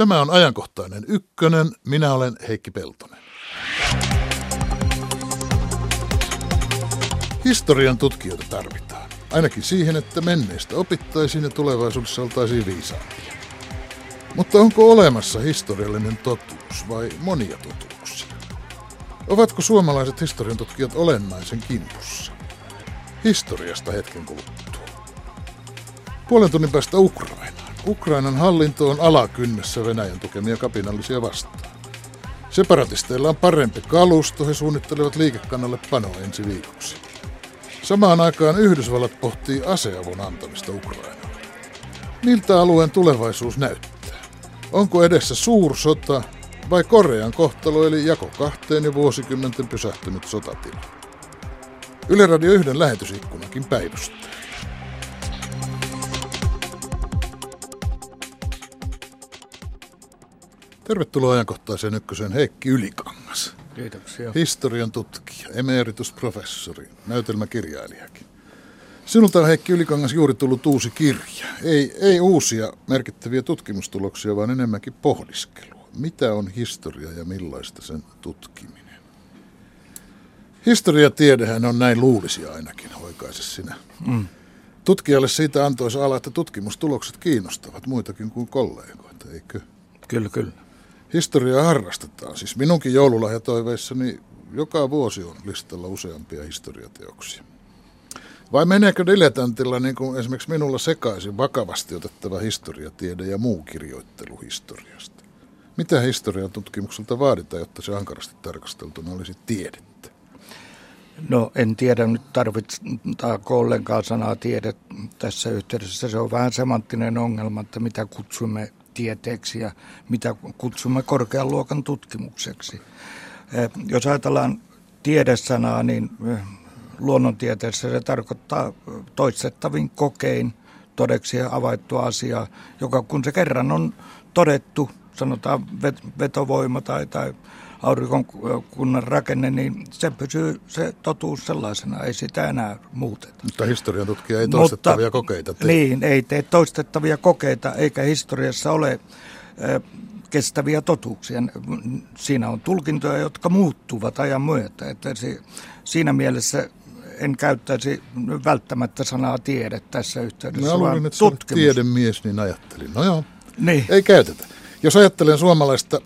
Tämä on Ajankohtainen Ykkönen. Minä olen Heikki Peltonen. Historian tutkijoita tarvitaan. Ainakin siihen, että menneistä opittaisiin ja tulevaisuudessa oltaisiin viisaampia. Mutta onko olemassa historiallinen totuus vai monia totuuksia? Ovatko suomalaiset historian tutkijat olennaisen kimpussa? Historiasta hetken kuluttua. Puolen tunnin päästä Ukrainaan. Ukrainan hallinto on alakynnessä Venäjän tukemia kapinallisia vastaan. Separatisteilla on parempi kalusto, he suunnittelevat liikekannalle panoa ensi viikoksi. Samaan aikaan Yhdysvallat pohtii aseavun antamista Ukrainaan. Miltä alueen tulevaisuus näyttää? Onko edessä suursota vai Korean kohtalo eli jako kahteen ja vuosikymmenten pysähtynyt sotatila? Yle Radio 1 lähetysikkunakin päivystää. Tervetuloa Ajankohtaiseen Ykköseen, Heikki Ylikangas. Kiitoksia. Historian tutkija, emeritusprofessori, näytelmäkirjailijakin. Sinulta on, Heikki Ylikangas, juuri tullut uusi kirja. Ei uusia merkittäviä tutkimustuloksia, vaan enemmänkin pohdiskelua. Mitä on historia ja millaista sen tutkiminen? Historiatiedehän on, näin luulisi ainakin, oikaise sinä. Tutkijalle siitä antoisa ala, että tutkimustulokset kiinnostavat muitakin kuin kollegoita, eikö? Kyllä, kyllä. Historiaa harrastetaan. Siis minunkin joululahjatoiveissani joka vuosi on listalla useampia historiateoksia. Vai meneekö dilettantilla, niin kuin esimerkiksi minulla, sekaisin vakavasti otettava historiatiede ja muu kirjoittelu historiasta? Mitä historian tutkimukselta vaaditaan, jotta se ankarasti tarkasteltuna olisi tiedettä? No, en tiedä nyt tarvitaanko ollenkaan sanaa tiede tässä yhteydessä. Se on vähän semanttinen ongelma, että mitä kutsumme tieteeksi ja mitä kutsumme korkean luokan tutkimukseksi. Jos ajatellaan tiedesanaa, niin luonnontieteessä se tarkoittaa toistettavin kokein todeksi havaittua asiaa, joka kun se kerran on todettu, sanotaan vetovoima tai aurinkokunnan rakenne, niin se pysyy se totuus sellaisena, ei sitä enää muuteta. Mutta historian tutkija ei toistettavia kokeita tee. Niin, ei tee toistettavia kokeita, eikä historiassa ole kestäviä totuuksia. Siinä on tulkintoja, jotka muuttuvat ajan myötä. Että siinä mielessä en käyttäisi välttämättä sanaa tiede tässä yhteydessä. Mä luulin, että olet tiedemies, niin ajattelin. No joo, niin. Ei käytetä. Jos ajattelen suomalaista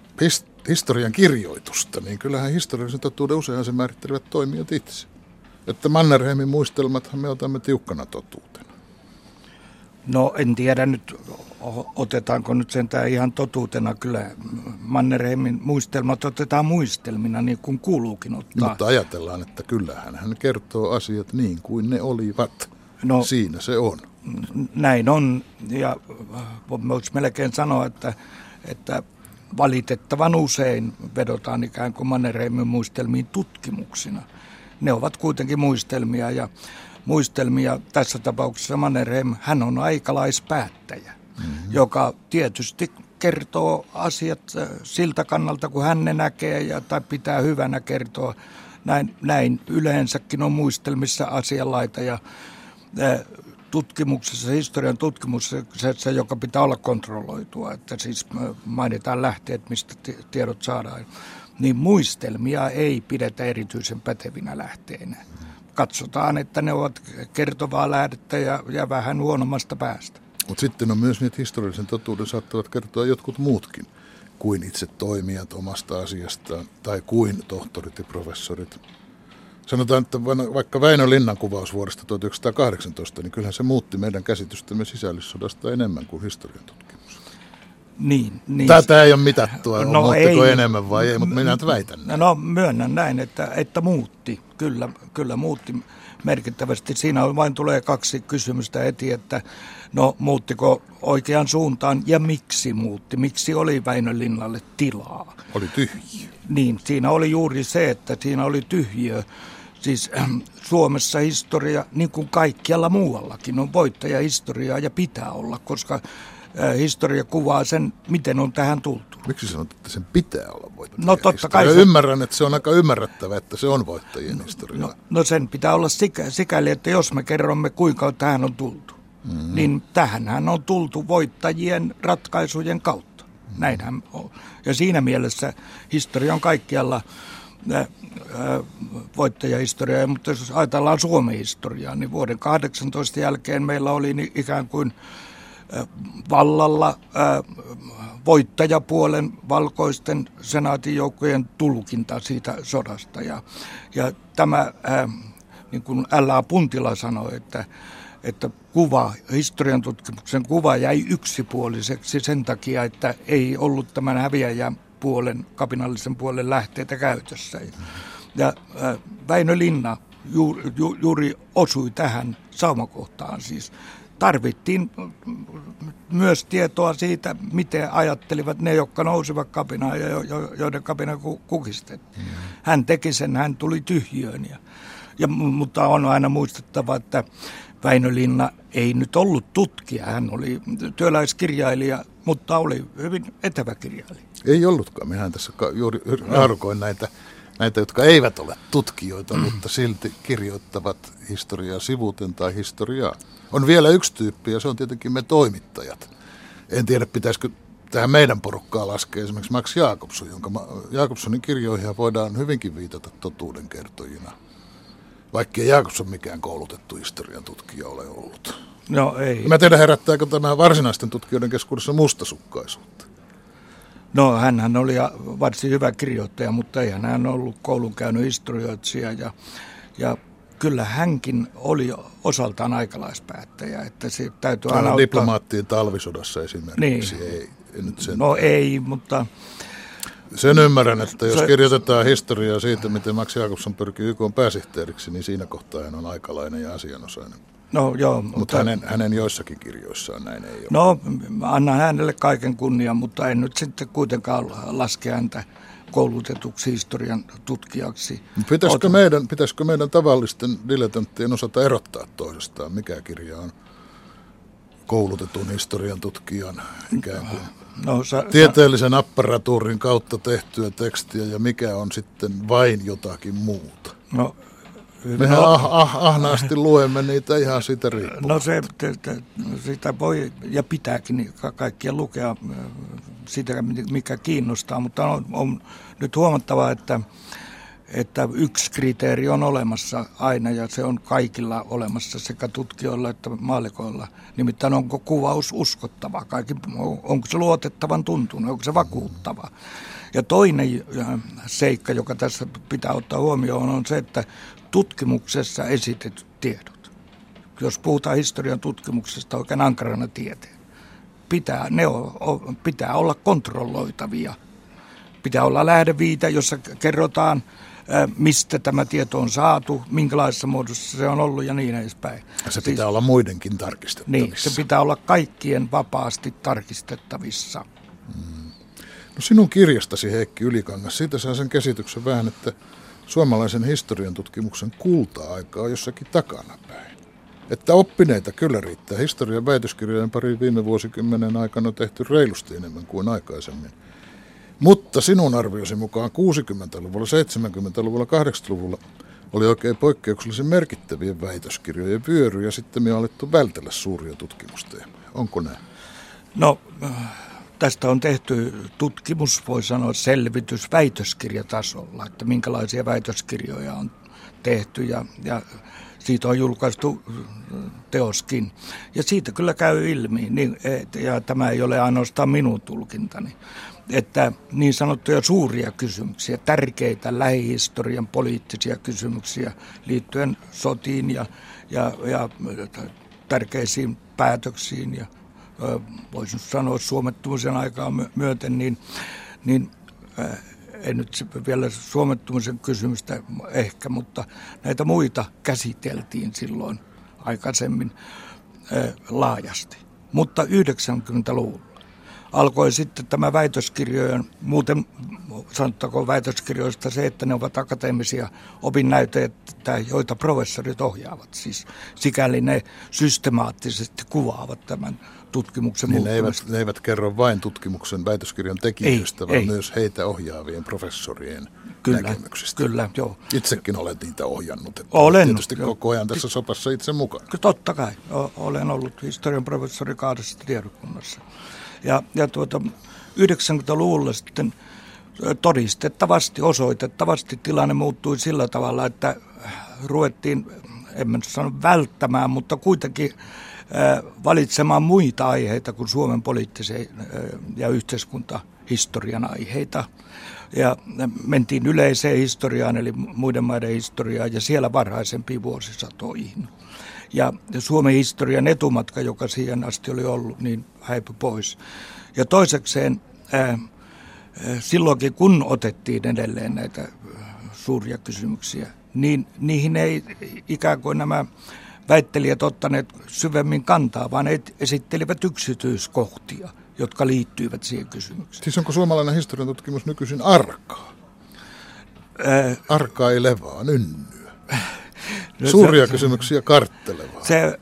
historian kirjoitusta, niin kyllähän historiallisen totuuden usein se määrittelevät toimijat itse. Että Mannerheimin muistelmathan me otamme tiukkana totuutena. No, en tiedä nyt, otetaanko nyt sentään ihan totuutena. Kyllä Mannerheimin muistelmat otetaan muistelmina, niin kuin kuuluukin ottaa. Mutta ajatellaan, että kyllähän hän kertoo asiat niin kuin ne olivat. No, siinä se on. Näin on, ja voisi melkein sanoa, että valitettavan usein vedotaan ikään kuin Mannerheimin muistelmiin tutkimuksina. Ne ovat kuitenkin muistelmia, ja muistelmia tässä tapauksessa Mannerheim, hän on aikalaispäättäjä, joka tietysti kertoo asiat siltä kannalta, kun hän ne näkee tai pitää hyvänä kertoa. Näin yleensäkin on muistelmissa asianlaita, ja tutkimuksessa, historian tutkimuksessa, joka pitää olla kontrolloitua, että siis mainitaan lähteet, mistä tiedot saadaan, niin muistelmia ei pidetä erityisen pätevinä lähteinä. Katsotaan, että ne ovat kertovaa lähdettä ja vähän huonommasta päästä. Mutta sitten on myös niitä historiallisen totuuden saattavat kertoa jotkut muutkin kuin itse toimijat omasta asiastaan tai kuin tohtorit ja professorit. Sanotaan, että vaikka Väinö Linnan kuvaus vuodesta 1918, niin kyllähän se muutti meidän käsitystämme sisällissodasta enemmän kuin historian tutkimus. Niin. Tätä ei ole mitattua, no, muuttiko enemmän vai ei, mutta minä nyt väitän näin. No, myönnän näin, että muutti, kyllä muutti merkittävästi. Siinä on vain tulee kaksi kysymystä heti, että no, muuttiko oikeaan suuntaan ja miksi muutti? Miksi oli Väinö Linnalle tilaa? Oli tyhjiö. Niin, siinä oli juuri se, että siinä oli tyhjiö. Siis Suomessa historia, niin kuin kaikkialla muuallakin, on voittajahistoriaa ja pitää olla, koska historia kuvaa sen, miten on tähän tultu. Miksi sanot, että sen pitää olla voittajien? No, totta kai. Ymmärrän, että se on aika ymmärrettävä, että se on voittajien historia. No, sen pitää olla sikäli, että jos me kerromme, kuinka tähän on tultu, niin tähänhän on tultu voittajien ratkaisujen kautta. Näinhän on. Ja siinä mielessä historia on kaikkialla voittajahistoriaa, mutta jos ajatellaan Suomen historiaa, niin vuoden 18 jälkeen meillä oli ikään kuin vallalla voittajapuolen valkoisten senaatin joukkojen tulkinta siitä sodasta. Ja tämä, niin kuin L. A. Puntila sanoi, että historian tutkimuksen kuva jäi yksipuoliseksi sen takia, että ei ollut tämän häviäjän puolen, kapinallisen puolen lähteitä käytössä. Ja Väinö Linna juuri osui tähän saumakohtaan siis. Tarvittiin myös tietoa siitä, miten ajattelivat ne, jotka nousivat kapinaan ja joiden kapina kukistettiin. Hän teki sen, hän tuli tyhjöön. Mutta on aina muistettava, että Väinö Linna ei nyt ollut tutkija. Hän oli työläiskirjailija, mutta oli hyvin etevä kirjailija. Ei ollutkaan. Minähän tässä juuri arkoin näitä, jotka eivät ole tutkijoita, mutta silti kirjoittavat historiaa sivuten tai historiaa. On vielä yksi tyyppi, ja se on tietenkin me toimittajat. En tiedä, pitäisikö tähän meidän porukkaa laskea esimerkiksi Max Jaakobson, jonka Jaakobsonin kirjoihin voidaan hyvinkin viitata totuudenkertojina. Vaikka ei Jaakobson mikään koulutettu historian tutkija ole ollut. No ei. Mä tiedän, herättääkö tämä varsinaisten tutkijoiden keskuudessa mustasukkaisuutta. No hänhän oli varsin hyvä kirjoittaja, mutta eihän hän ollut koulun käynyt historioitsija ja kyllä hänkin oli osaltaan aikalaispäättäjä, että se täytyy aina ottaa. Diplomaattien talvisodassa esimerkiksi. Niin. Ei, mutta sen ymmärrän, että jos kirjoitetaan historiaa siitä, miten Max Jaakobson pyrkii YK:n pääsihteeriksi, niin siinä kohtaa hän on aikalainen ja asianosainen. No, joo, mutta hänen joissakin kirjoissaan näin ei ole. No, annan hänelle kaiken kunnian, mutta en nyt sitten kuitenkaan laske häntä koulutetuksi historian tutkijaksi. Pitäisikö meidän tavallisten dilettanttien osata erottaa toisestaan, mikä kirja on koulutetun historian tutkijan ikään kuin tieteellisen apparatuurin kautta tehtyä tekstiä ja mikä on sitten vain jotakin muuta? No, mehän ahnaasti luemme niitä ihan siitä riippumatta. No sitä voi ja pitääkin kaikkia lukea sitä, mikä kiinnostaa, mutta on nyt huomattava, että yksi kriteeri on olemassa aina ja se on kaikilla olemassa sekä tutkijoilla että maallikoilla. Nimittäin onko kuvaus uskottava, onko se luotettavan tuntunut, onko se vakuuttava. Ja toinen seikka, joka tässä pitää ottaa huomioon, on se, että tutkimuksessa esitetyt tiedot. Jos puhutaan historian tutkimuksesta oikein ankarana tieteen, pitää olla kontrolloitavia. Pitää olla lähdeviite, jossa kerrotaan, mistä tämä tieto on saatu, minkälaisessa muodossa se on ollut ja niin edespäin. Se pitää olla muidenkin tarkistettavissa. Niin, se pitää olla kaikkien vapaasti tarkistettavissa. No sinun kirjastasi, Heikki Ylikangas, siitä saa sen käsityksen vähän, että suomalaisen historian tutkimuksen kulta-aika on jossakin takanapäin. Että oppineita kyllä riittää. Historian väitöskirjojen pari viime vuosikymmenen aikana on tehty reilusti enemmän kuin aikaisemmin. Mutta sinun arviosi mukaan 60-luvulla, 70-luvulla, 80-luvulla oli oikein poikkeuksellisen merkittävien väitöskirjojen vyöry ja sitten me on alettu vältellä suuria tutkimusteemoja. Onko näin? No, tästä on tehty tutkimus, voi sanoa selvitys väitöskirjatasolla, että minkälaisia väitöskirjoja on tehty ja siitä on julkaistu teoskin. Ja siitä kyllä käy ilmi, ja tämä ei ole ainoastaan minun tulkintani, että niin sanottuja suuria kysymyksiä, tärkeitä lähihistorian poliittisia kysymyksiä liittyen sotiin ja tärkeisiin päätöksiin ja voisin sanoa suomettumisen aikaan myöten, niin ei nyt vielä suomettumisen kysymystä ehkä, mutta näitä muita käsiteltiin silloin aikaisemmin laajasti. Mutta 90-luvulla alkoi sitten tämä väitöskirjojen, muuten sanottakoon väitöskirjoista se, että ne ovat akateemisia opinnäyteitä, joita professorit ohjaavat. Siis sikäli ne systemaattisesti kuvaavat tämän tutkimuksen muuttamista. Ne eivät kerro vain tutkimuksen väitöskirjan tekijöistä, vaan myös heitä ohjaavien professorien näkemyksistä. Kyllä, joo. Itsekin olet niitä ohjannut. Olen. Tietysti koko ajan tässä sopassa itse mukaan. Totta kai. Olen ollut historian professori kahdessa tiedokunnassa. Ja 90-luvulla sitten todistettavasti, osoitettavasti tilanne muuttui sillä tavalla, että ruvettiin, en mä sano välttämään, mutta kuitenkin valitsemaan muita aiheita kuin Suomen poliittisen ja yhteiskuntahistorian aiheita. Ja mentiin yleiseen historiaan, eli muiden maiden historiaan, ja siellä varhaisempiin vuosisatoihin. Ja Suomen historian etumatka, joka siihen asti oli ollut, niin häipyi pois. Ja toisekseen silloinkin, kun otettiin edelleen näitä suuria kysymyksiä, niin niihin ei ikään kuin nämä väittelijät ottaneet syvemmin kantaa, vaan esittelivät yksityiskohtia, jotka liittyivät siihen kysymykseen. Siis onko suomalainen historian tutkimus nykyisin arkaa? Arkailevaa, nynnyä. Suuria kysymyksiä karttelevaa. Se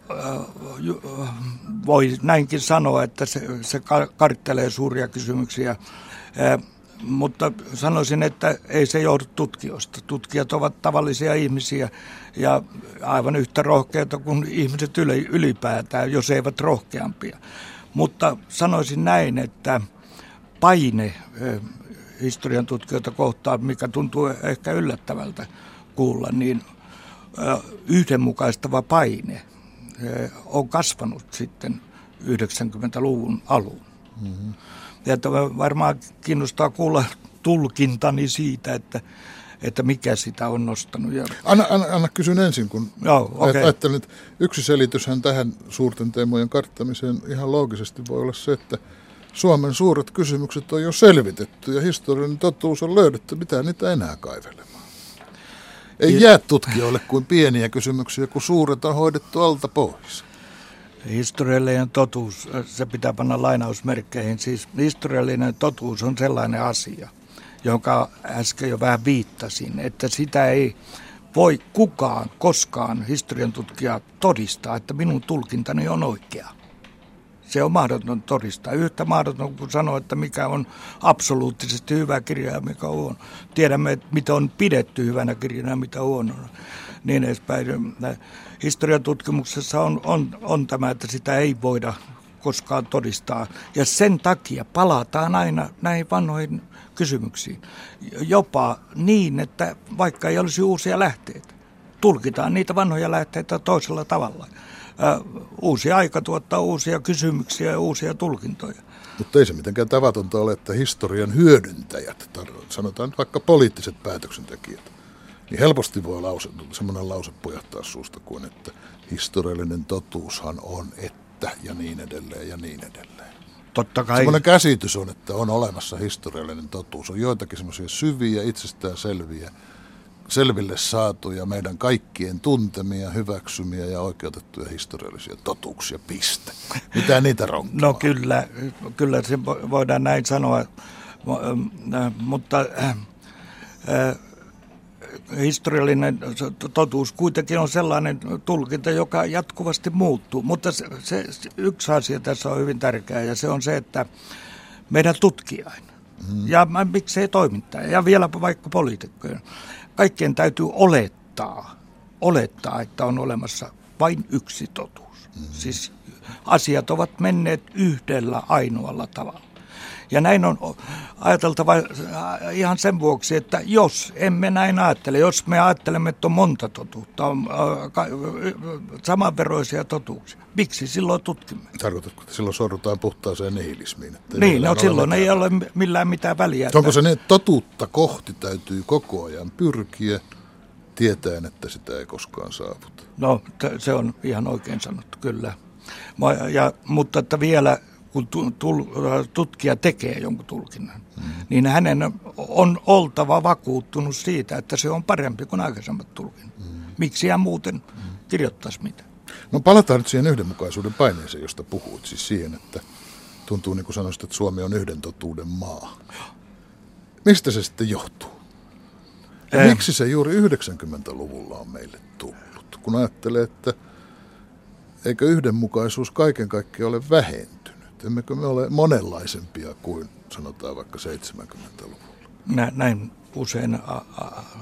voi näinkin sanoa, että se karttelee suuria kysymyksiä. Mutta sanoisin, että ei se johdu tutkijoista. Tutkijat ovat tavallisia ihmisiä ja aivan yhtä rohkeita kuin ihmiset ylipäätään, jos eivät rohkeampia. Mutta sanoisin näin, että paine historian tutkijoita kohtaan, mikä tuntuu ehkä yllättävältä kuulla, niin yhdenmukaistava paine on kasvanut sitten 90-luvun alun. Mm-hmm. Ja varmaan kiinnostaa kuulla tulkintani siitä, että mikä sitä on nostanut. Anna kysyn ensin, kun ajattelin, että yksi selityshän tähän suurten teemojen karttamiseen ihan loogisesti voi olla se, että Suomen suuret kysymykset on jo selvitetty ja historiallinen totuus on löydetty, mitä niitä enää kaivelemaan. Ei jää tutkijoille kuin pieniä kysymyksiä, kun suuret on hoidettu alta pois. Historiallinen totuus, se pitää panna lainausmerkkeihin, siis historiallinen totuus on sellainen asia, jonka äsken jo vähän viittasin, että sitä ei voi kukaan koskaan historian tutkija todistaa, että minun tulkintani on oikea. Se on mahdoton todistaa. Yhtä mahdoton kuin sanoa, että mikä on absoluuttisesti hyvä kirja ja mikä on huono. Tiedämme, että mitä on pidetty hyvänä kirjana ja mitä huonona. Niin edespäin. Historian tutkimuksessa on tämä, että sitä ei voida koskaan todistaa. Ja sen takia palataan aina näihin vanhoihin kysymyksiin. Jopa niin, että vaikka ei olisi uusia lähteitä, tulkitaan niitä vanhoja lähteitä toisella tavalla. Uusi aika tuottaa uusia kysymyksiä ja uusia tulkintoja. Mutta ei se mitenkään tavatonta ole, että historian hyödyntäjät, sanotaan vaikka poliittiset päätöksentekijät, niin helposti voi semmoinen lause pojahtaa suusta kuin, että historiallinen totuushan on, että ja niin edelleen ja niin edelleen. Totta kai. Semmoinen käsitys on, että on olemassa historiallinen totuus. On joitakin semmoisia syviä, selville saatuja, meidän kaikkien tuntemia, hyväksymiä ja oikeutettuja historiallisia totuuksia, piste. Mitä niitä ronkaa? No kyllä se voidaan näin sanoa, mutta historiallinen totuus kuitenkin on sellainen tulkinta, joka jatkuvasti muuttuu. Mutta se yksi asia tässä on hyvin tärkeä ja se on se, että meidän tutkijain ja miksei toimittaja ja vieläpä vaikka poliitikkojen, kaikkien täytyy olettaa, että on olemassa vain yksi totuus. Siis asiat ovat menneet yhdellä ainoalla tavalla. Ja näin on ajateltava ihan sen vuoksi, että jos emme näin ajattele, jos me ajattelemme, että on monta totuutta, on samanveroisia totuuksia, miksi silloin tutkimme? Tarkoitatko, että silloin sorrutaan puhtaaseen nihilismiin? Niin, no silloin ei ole millään mitään väliä. Onko se niin, että totuutta kohti täytyy koko ajan pyrkiä, tietäen, että sitä ei koskaan saavuta? No, se on ihan oikein sanottu, kyllä. Mutta että vielä, kun tutkija tekee jonkun tulkinnan, niin hänen on oltava vakuuttunut siitä, että se on parempi kuin aikaisemmat tulkinnat. Miksi hän muuten kirjoittaisi mitään? No palataan nyt siihen yhdenmukaisuuden paineeseen, josta puhuit, siis siihen, että tuntuu niin kuin sanoisit, että Suomi on yhden totuuden maa. Mistä se sitten johtuu? Ja miksi se juuri 90-luvulla on meille tullut? Kun ajattelee, että eikö yhdenmukaisuus kaiken kaikkiaan ole vähentynyt? Emmekö me ole monenlaisempia kuin sanotaan vaikka 70-luvulla? Näin usein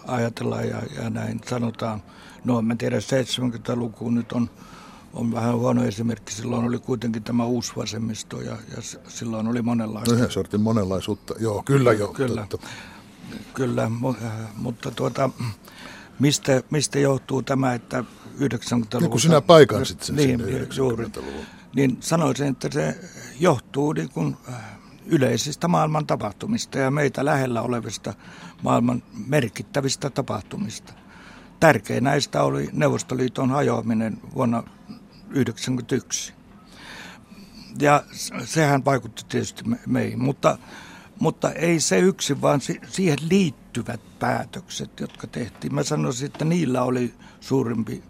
ajatellaan ja näin sanotaan. No en tiedä, 70-luku nyt on on vähän huono esimerkki. Silloin oli kuitenkin tämä uusi vasemmisto ja silloin oli monenlaista. Yhden sortin monenlaisuutta, joo, kyllä joo. Kyllä, mutta mistä johtuu tämä, että 90-luvulta... Niin kun sinä paikansit sen niin, sinne 90-luvulla. Niin sanoisin, että se johtuu niin kuin yleisistä maailman tapahtumista ja meitä lähellä olevista maailman merkittävistä tapahtumista. Tärkein näistä oli Neuvostoliiton hajoaminen vuonna 1991. Ja sehän vaikutti tietysti meihin, mutta ei se yksin, vaan siihen liittyvät päätökset, jotka tehtiin. Mä sanoisin, että niillä oli suurempi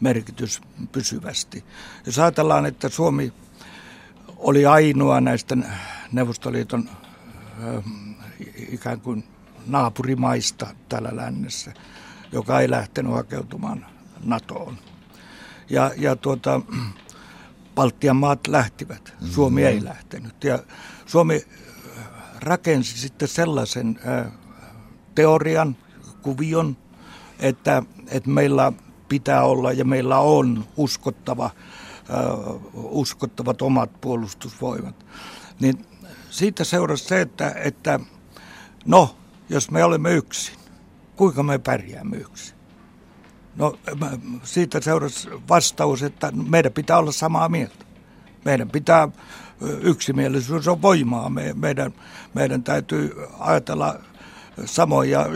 merkitys pysyvästi. Jos ajatellaan, että Suomi oli ainoa näistä Neuvostoliiton ikään kuin naapurimaista täällä lännessä, joka ei lähtenyt hakeutumaan NATOon. Ja Baltian maat lähtivät, Suomi ei lähtenyt. Ja Suomi rakensi sitten sellaisen teorian, kuvion, että meillä pitää olla ja meillä on uskottavat omat puolustusvoimat. Niin siitä seurasi se, että no, jos me olemme yksin, kuinka me pärjäämme yksin? No, siitä seurasi vastaus, että meidän pitää olla samaa mieltä. Meidän pitää, yksimielisyys on voimaa, meidän täytyy ajatella samoin. Ja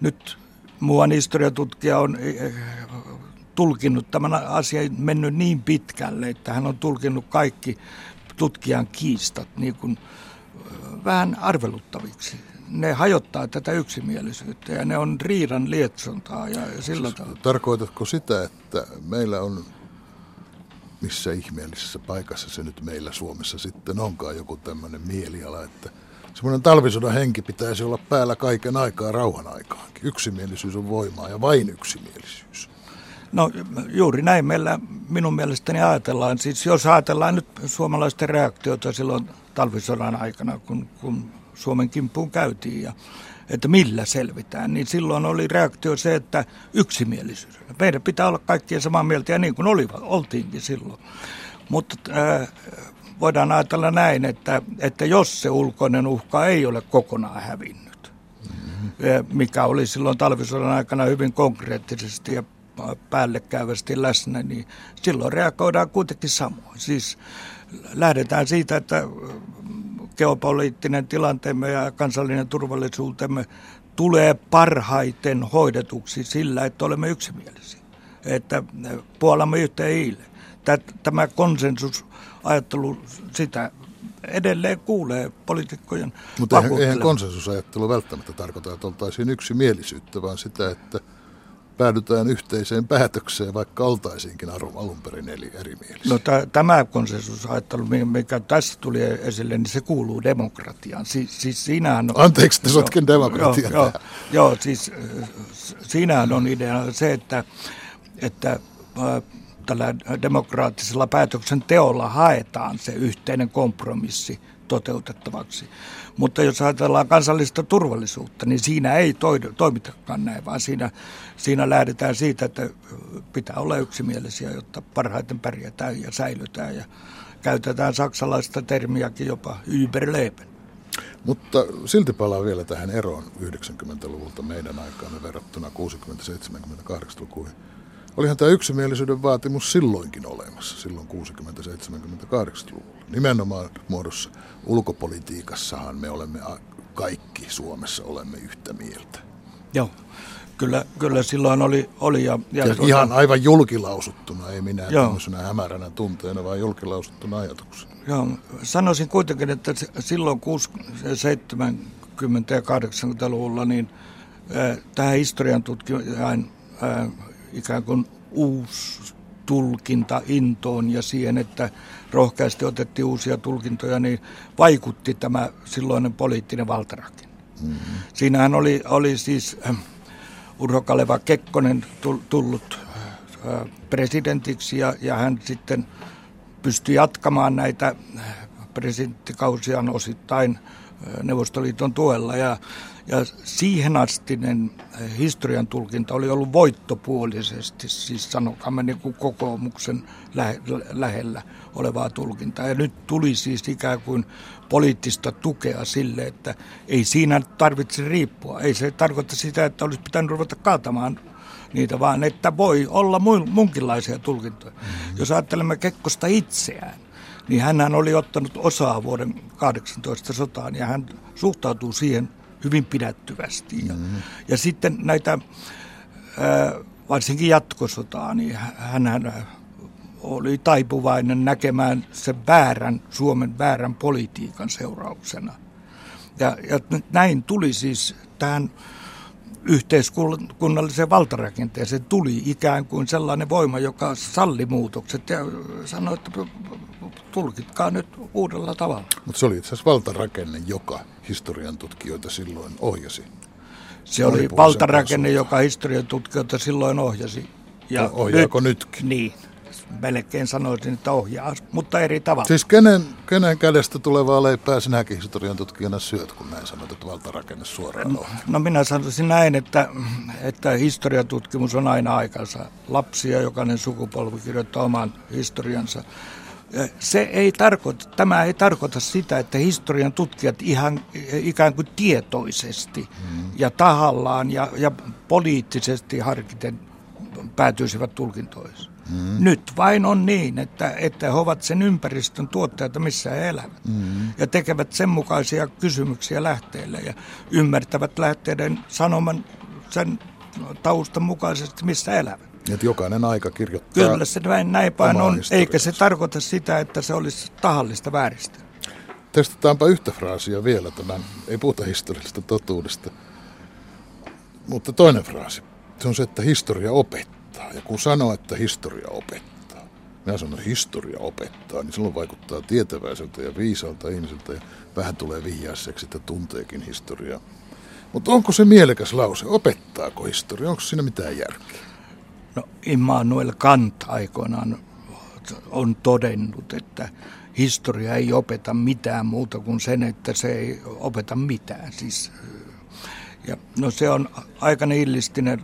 nyt muuan historiatutkija on tulkinnut tämän asian, mennyt niin pitkälle, että hän on tulkinnut kaikki tutkijan kiistat niin kuin vähän arveluttaviksi. Ne hajottaa tätä yksimielisyyttä ja ne on riidan lietsontaa ja sillä tavalla. Tarkoitatko sitä, että meillä on, missä ihmeellisessä paikassa se nyt meillä Suomessa sitten onkaan joku tämmöinen mieliala, että semmoinen talvisodan henki pitäisi olla päällä kaiken aikaa rauhan aikaankin. Yksimielisyys on voimaa ja vain yksimielisyys. No juuri näin meillä minun mielestäni ajatellaan. Siis jos ajatellaan nyt suomalaisten reaktiota silloin talvisodan aikana, kun Suomen kimppuun käytiin ja että millä selvitään, niin silloin oli reaktio se, että yksimielisyys. Meidän pitää olla kaikkien samaa mieltä ja niin kuin oltiinkin silloin. Mutta voidaan ajatella näin, että jos se ulkoinen uhka ei ole kokonaan hävinnyt, mikä oli silloin talvisodan aikana hyvin konkreettisesti ja päällekkäyvästi läsnä, niin silloin reagoidaan kuitenkin samoin. Siis lähdetään siitä, että geopoliittinen tilanteemme ja kansallinen turvallisuutemme tulee parhaiten hoidetuksi sillä, että olemme yksimielisiä, että puolamme yhteen hiille. Tämä konsensusajattelu, sitä edelleen kuulee poliitikkojen vakuuttelemaan. Mutta eihän konsensusajattelu välttämättä tarkoita, että oltaisiin yksimielisyyttä, vaan sitä, että päädytään yhteiseen päätökseen, vaikka oltaisiinkin alun perin erimielisiä. No, tämä konsensusajattelu, mikä tässä tuli esille, niin se kuuluu demokratiaan. Siis siinähän on... Anteeksi, te sotken demokratiaan. Joo, siis siinähän on idea se, että tällä demokraattisella päätöksenteolla haetaan se yhteinen kompromissi toteutettavaksi. Mutta jos ajatellaan kansallista turvallisuutta, niin siinä ei toimitakaan näin, vaan siinä lähdetään siitä, että pitää olla yksimielisiä, jotta parhaiten pärjätään ja säilytään. Ja käytetään saksalaista termiäkin jopa überleben. Mutta silti palaan vielä tähän eroon 90-luvulta meidän aikaamme verrattuna 60-70-80-lukuihin. Olihan tämä yksimielisyyden vaatimus silloinkin olemassa, silloin 60-70-80-luvulla. Nimenomaan muodossa ulkopolitiikassahan me olemme kaikki Suomessa olemme yhtä mieltä. Joo, kyllä silloin oli ja ihan aivan julkilausuttuna, ei minä tämmöisenä hämäränä tunteena, vaan julkilausuttuna ajatuksena. Joo, sanoisin kuitenkin, että silloin 60-70-80-luvulla niin tähän historian tutkijan ikään kuin uusi tulkinta intoon ja siihen, että rohkeasti otettiin uusia tulkintoja, niin vaikutti tämä silloinen poliittinen valtarakenne. Siinähän oli siis Urho Kaleva Kekkonen tullut presidentiksi ja hän sitten pystyi jatkamaan näitä presidenttikausiaan osittain Neuvostoliiton tuella ja siihen astinen historian tulkinta oli ollut voittopuolisesti, siis sanokaamme niin kuin kokoomuksen lähellä olevaa tulkintaa. Ja nyt tuli siis ikään kuin poliittista tukea sille, että ei siinä tarvitse riippua. Ei se tarkoita sitä, että olisi pitänyt ruveta kaatamaan niitä, vaan että voi olla munkinlaisia tulkintoja. Jos ajattelemme Kekkosta itseään, niin hänhän oli ottanut osaa vuoden 18 sotaan ja hän suhtautuu siihen hyvin pidättyvästi. Ja sitten näitä, varsinkin jatkosotaa, niin hän oli taipuvainen näkemään sen Suomen väärän politiikan seurauksena. Ja näin tuli siis tähän yhteiskunnalliseen valtarakenteeseen tuli ikään kuin sellainen voima, joka salli muutokset ja sanoi, että tulkitkaa nyt uudella tavalla. Mutta se oli itse asiassa valtarakenne, joka historian tutkijoita silloin ohjasi. Se oli valtarakenne, joka historian tutkijoita silloin ohjasi. Ja ohjaako nytkin? Niin, melkein sanoisin, että ohjaa, mutta eri tavalla. Siis kenen kädestä tulevaa leipää sinäkin historian tutkijana syöt, kun näin sanot, että valtarakenne suoraan ohjaa? No minä sanoisin näin, että historian tutkimus on aina aikansa. Lapsia, jokainen sukupolvi kirjoittaa oman historiansa. Tämä ei tarkoita sitä, että historian tutkijat ihan ikään kuin tietoisesti ja tahallaan ja poliittisesti harkiten päätyisivät tulkintoihin. Nyt vain on niin, että he ovat sen ympäristön tuotteita, missä he elävät. Ja tekevät sen mukaisia kysymyksiä lähteille ja ymmärtävät lähteiden sanoman sen taustan mukaisesti, missä elävät. Että jokainen aika kirjoittaa. Kyllä se näin päin on, eikä se tarkoita sitä, että se olisi tahallista vääristä. Testataanpa yhtä fraasia vielä tänään. Ei puhuta historiallisesta totuudesta. Mutta toinen fraasi. Se on se, että historia opettaa. Ja kun sanoo, että historia opettaa, minä sanon, että historia opettaa, niin silloin vaikuttaa tietäväiseltä ja viisalta ihmiseltä. Ja vähän tulee vihjaiseksi, että tunteekin historiaa. Mutta onko se mielekäs lause? Opettaako historia? Onko siinä mitään järkeä? No, Immanuel Kant aikoinaan on todennut, että historia ei opeta mitään muuta kuin sen, että se ei opeta mitään. Siis, se on aika nihilistinen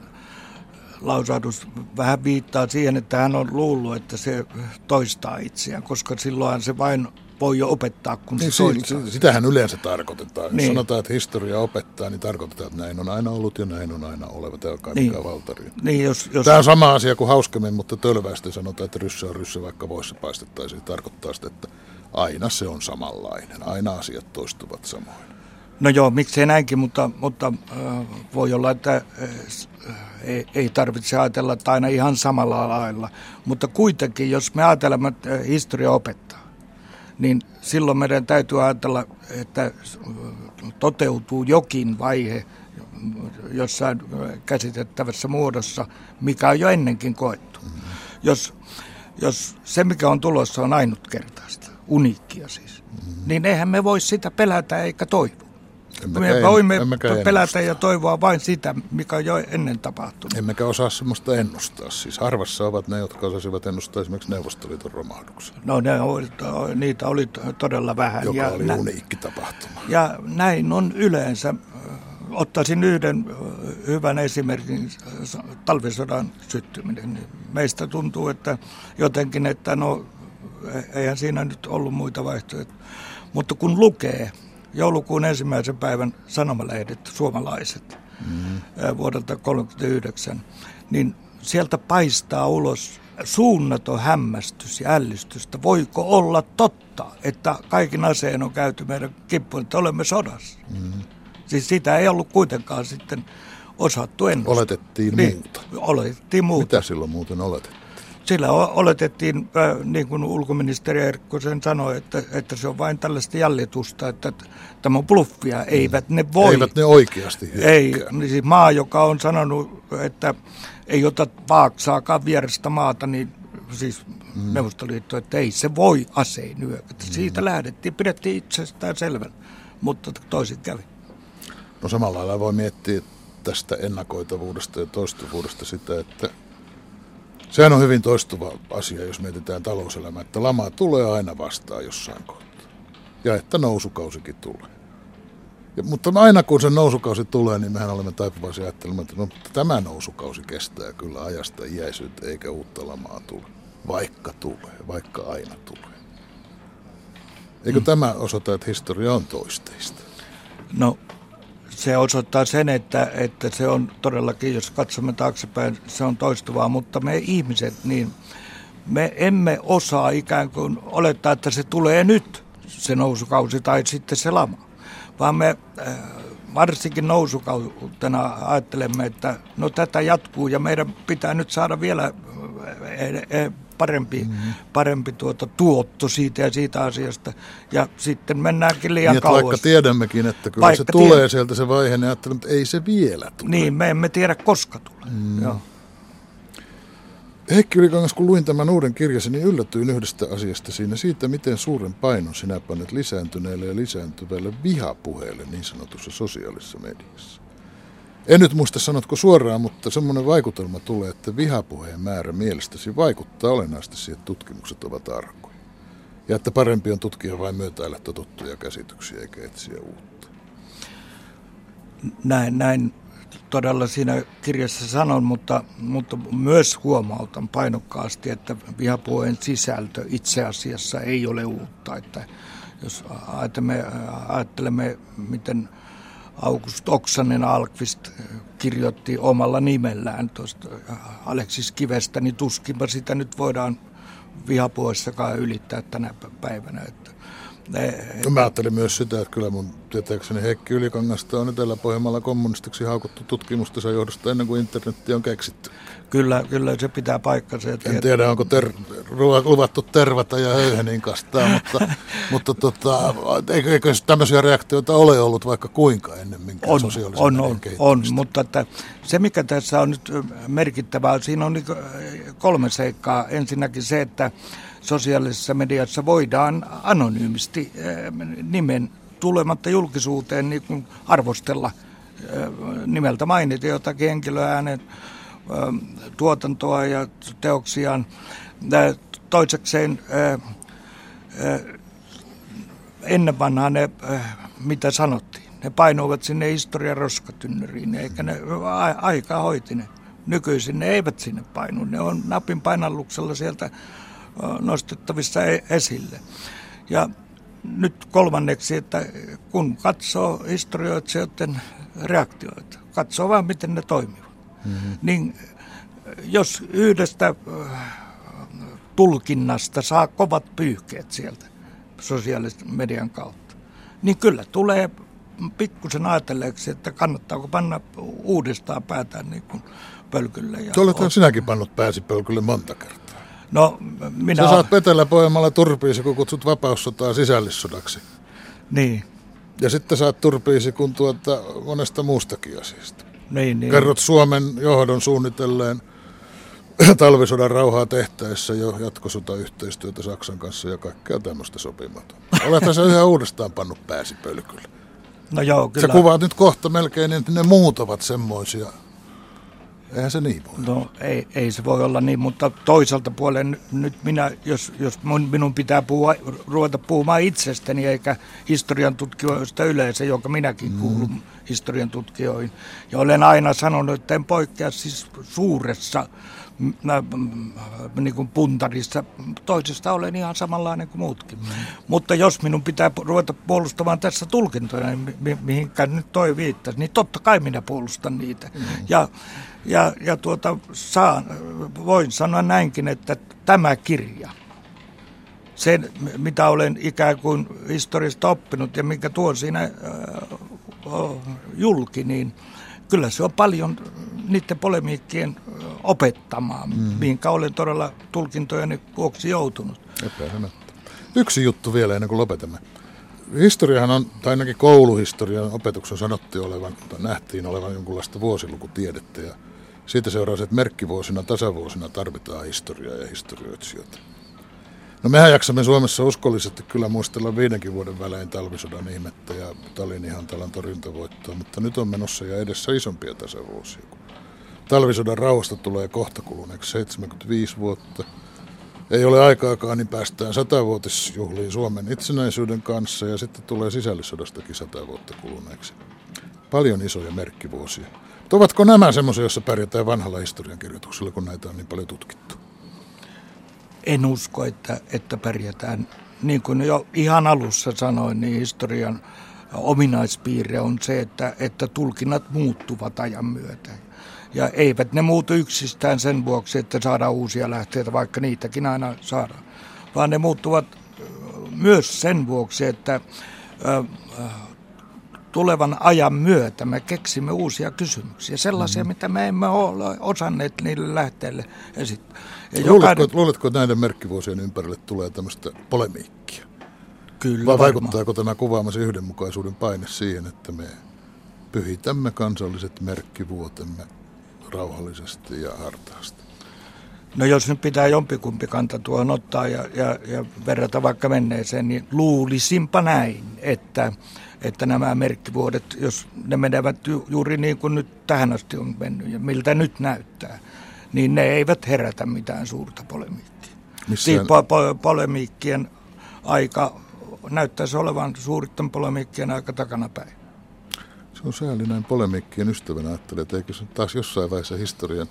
lausahdus. Vähän viittaa siihen, että hän on luullut, että se toistaa itseään, koska silloinhan se vain voi opettaa, kun se toistaa. Sitähän yleensä tarkoitetaan. Niin. Jos sanotaan, että historia opettaa, niin tarkoitetaan, että näin on aina ollut ja näin on aina oleva. Tämä on mikään valtari. Niin, tämä on sama asia kuin hauskemmin, mutta tölvästi sanotaan, että ryssä on ryssä, vaikka voissa paistettaisiin. Tarkoittaa sitä, että aina se on samanlainen. Aina asiat toistuvat samoin. No joo, miksei näinkin, mutta voi olla, että ei tarvitse ajatella, että aina ihan samalla lailla. Mutta kuitenkin, jos me ajatellaan, että historia opettaa, niin silloin meidän täytyy ajatella, että toteutuu jokin vaihe jossain käsitettävässä muodossa, mikä on jo ennenkin koettu. Jos se, mikä on tulossa, on ainutkertaista, uniikkia siis, niin eihän me voi sitä pelätä eikä toivoa. Me voimme pelätä ja toivoa vain sitä, mikä on jo ennen tapahtunut. Emmekä osaa sellaista ennustaa. Siis harvassa ovat ne, jotka osasivat ennustaa esimerkiksi Neuvostoliiton romahduksen. No niitä oli todella vähän. Joka oli uniikki tapahtuma. Ja näin on yleensä. Ottaisin yhden hyvän esimerkin, talvisodan syttyminen. Meistä tuntuu, että jotenkin, että no eihän siinä nyt ollut muita vaihtoehtoja. Mutta kun lukee joulukuun ensimmäisen päivän sanomalehdet, suomalaiset, vuodelta 1939, niin sieltä paistaa ulos suunnaton hämmästys ja ällistystä. Voiko olla totta, että kaikin aseen on käyty meidän kippuun, että olemme sodassa? Siis sitä ei ollut kuitenkaan sitten osattu ennustaa. Oletettiin muuta. Mitä silloin muuten oletettiin? Sillä oletettiin, niin kuin ulkoministeri Erkkosen sanoi, että se on vain tällaista jäljitusta, että tämä on bluffia. Eivät ne oikeasti hyökkää. Ei, niin siis maa, joka on sanonut, että ei ota vaaksaakaan vierestä maata, niin siis Neuvostoliitto, että ei se voi asein hyökätä. Siitä lähdettiin, pidettiin itsestään selvän, mutta toisin kävi. No samalla lailla voi miettiä tästä ennakoitavuudesta ja toistuvuudesta sitä, että sehän on hyvin toistuva asia, jos mietitään talouselämää, että lama tulee aina vastaan jossain kohtaa. ja että nousukausikin tulee. Mutta aina kun se nousukausi tulee, niin mehän olemme taipuvaisia ajattelemaan, että no, tämä nousukausi kestää kyllä ajasta iäisyyttä eikä uutta lamaa tule. Vaikka tulee, vaikka aina tulee. Eikö tämä osoita, että historia on toisteista? No se osoittaa sen, että se on todellakin, jos katsomme taaksepäin, se on toistuvaa, mutta me ihmiset, niin me emme osaa ikään kuin olettaa, että se tulee nyt, se nousukausi tai sitten se lama. Vaan me varsinkin nousukautena ajattelemme, että no tätä jatkuu ja meidän pitää nyt saada vielä parempi tuotto siitä ja siitä asiasta. Ja sitten mennäänkin liian kauas. Vaikka tiedämmekin, että kyllä vaikka se tulee sieltä se vaihe, niin ajattelemme, että ei se vielä tule. Niin, me emme tiedä koska tulee. Joo. Heikki Ylikangas, kun luin tämän uuden kirjasi, niin yllätyin yhdestä asiasta siinä siitä, miten suuren painon sinä panet lisääntyneelle ja lisääntyvälle vihapuheelle niin sanotussa sosiaalisessa mediassa. En nyt muista sanotko suoraan, mutta semmoinen vaikutelma tulee, että vihapuheen määrä mielestäsi vaikuttaa olennaisesti siihen, että tutkimukset ovat arkoja. Ja että parempi on tutkia vain myötäillä totuttuja käsityksiä eikä etsiä uutta. Näin. Todella siinä kirjassa sanon, mutta myös huomautan painokkaasti, että vihapuheen sisältö itse asiassa ei ole uutta. Että jos ajattelemme, miten August Oksanen Ahlqvist kirjoitti omalla nimellään tuosta Aleksis Kivestä, niin tuskinpa sitä nyt voidaan vihapuheessakaan ylittää tänä päivänä. Mä ajattelin myös sitä, että kyllä mun tietääkseni Heikki Ylikangasta on Etelä-Pohjanmaalla kommunistiksi haukuttu tutkimustensa johdosta ennen kuin internetti on keksitty. Kyllä se pitää paikkansa. En tiedä, onko luvattu tervata ja höyheniin kastaa, mutta eikö tämmöisiä reaktioita ole ollut vaikka kuinka ennen minkään sosiaalisen median kehittämistä? On, mutta että se mikä tässä on nyt merkittävää, siinä on kolme seikkaa. Ensinnäkin se, että sosiaalisessa mediassa voidaan anonyymisti nimen tulematta julkisuuteen niin kuin arvostella nimeltä mainita jotakin henkilöä, hänen tuotantoa ja teoksiaan. Toisekseen ennen vanhaa ne, mitä sanottiin, ne painuivat sinne historian roskatynnyriin, eikä ne aika hoiti ne. Nykyisin ne eivät sinne painu, ne on napin painalluksella sieltä nostettavissa esille. Ja nyt kolmanneksi, että kun katsoo historioitsijoiden reaktioita, katsoo vaan miten ne toimivat. Mm-hmm. Niin jos yhdestä tulkinnasta saa kovat pyyhkeet sieltä sosiaalisen median kautta, niin kyllä tulee pikkusen ajatelleeksi, että kannattaako panna uudestaan päätään niin kuin pölkylle. Oletko sinäkin pannut pääsi pölkylle monta kertaa? No, sä saat Etelä-Pohjanmaalla turpiisi, kun kutsut vapaussotaa sisällissodaksi. Niin. Ja sitten saat turpiisi, kun monesta muustakin asiasta. Niin. Kerrot Suomen johdon suunnitelleen talvisodan rauhaa tehtäessä jo jatkosotayhteistyötä Saksan kanssa ja kaikkea tämmöistä sopimatonta. Olethan sä yhä uudestaan pannut pääsi pölkylle. No joo, kyllä. Sä kuvaat nyt kohta melkein, että ne muut ovat semmoisia. Eihän se niin voi. No ei se voi olla niin, mutta toiselta puolen nyt minä, jos minun pitää ruveta puhumaan itsestäni eikä historian tutkijoista yleensä, joka minäkin kuulun historian tutkijoihin. Ja olen aina sanonut, että en poikkea siis suuressa niin kuin puntarissa. Toisesta olen ihan samanlainen kuin muutkin. Mutta jos minun pitää ruveta puolustamaan tässä tulkintoja, niin mihinkä nyt toi viittasi, niin totta kai minä puolustan niitä. Voin sanoa näinkin, että tämä kirja, sen mitä olen ikään kuin historiasta oppinut ja minkä tuon siinä julki, niin kyllä se on paljon niiden polemiikkien opettamaan, mihinkä olen todella tulkintojeni vuoksi joutunut. Epäilemättä. Yksi juttu vielä ennen kuin lopetamme. Historiahan on, tai ainakin kouluhistorian opetuksen nähtiin olevan jonkunlaista vuosilukutiedettä, ja siitä seuraa se, että merkkivuosina, tasavuosina tarvitaan historiaa ja historioitsijoita. No mehän jaksamme Suomessa uskollisesti kyllä muistella 5 vuoden välein talvisodan ihmettä ja Tallinnin Hantalan torjuntavoittoa, mutta nyt on menossa ja edessä isompia tasavuosia. Talvisodan rauhasta tulee kohta kuluneeksi 75 vuotta. Ei ole aikaakaan, niin päästään 100-vuotisjuhliin Suomen itsenäisyyden kanssa ja sitten tulee sisällissodastakin 100 vuotta kuluneeksi. Paljon isoja merkkivuosia. Mutta ovatko nämä semmoisia, joissa pärjätään vanhalla historiankirjoituksella, kun näitä on niin paljon tutkittu? En usko, että pärjätään. Niin kuin jo ihan alussa sanoin, niin historian ominaispiirre on se, että tulkinnat muuttuvat ajan myötä. Ja eivät ne muutu yksistään sen vuoksi, että saadaan uusia lähteitä, vaikka niitäkin aina saadaan. Vaan ne muuttuvat myös sen vuoksi, että tulevan ajan myötä me keksimme uusia kysymyksiä. Sellaisia, mitä me emme ole osanneet niille lähteille esittää. Luuletko, että näiden merkkivuosien ympärille tulee tämmöistä polemiikkia? Kyllä. Vai vaikuttaako tämä kuvaamasi yhdenmukaisuuden paine siihen, että me pyhitämme kansalliset merkkivuotemme rauhallisesti ja hartaasti? No jos nyt pitää jompikumpi kanta tuohon ottaa ja verrata vaikka menneeseen, niin luulisinpa näin, että nämä merkkivuodet, jos ne menevät juuri niin kuin nyt tähän asti on mennyt ja miltä nyt näyttää, niin ne eivät herätä mitään suurta polemiikkia. Polemiikkien aika näyttäisi olevan suurten polemiikkien aika takanapäin. Se on sääli näin polemiikkien ystävänä. Ajattelin, että eikö se taas jossain vaiheessa historian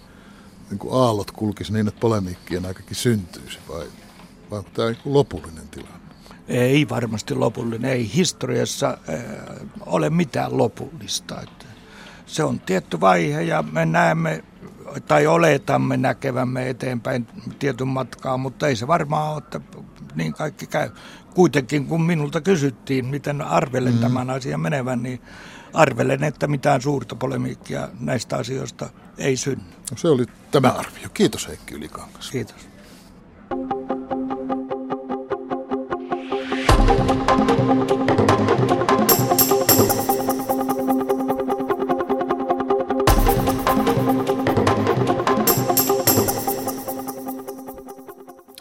niin aallot kulkisi niin, että polemiikkien aikakin syntyisi, vai onko tämä lopullinen tilanne? Ei varmasti lopullinen. Ei historiassa ole mitään lopullista. Se on tietty vaihe ja me näemme tai oletamme näkevämme eteenpäin tietyn matkaa, mutta ei se varmaan ole, että niin kaikki käy. Kuitenkin kun minulta kysyttiin, miten arvelen tämän asian menevän, niin arvelen, että mitään suurta polemiikkia näistä asioista ei synny. No se oli tämä arvio. Kiitos Heikki Ylikangas. Kiitos.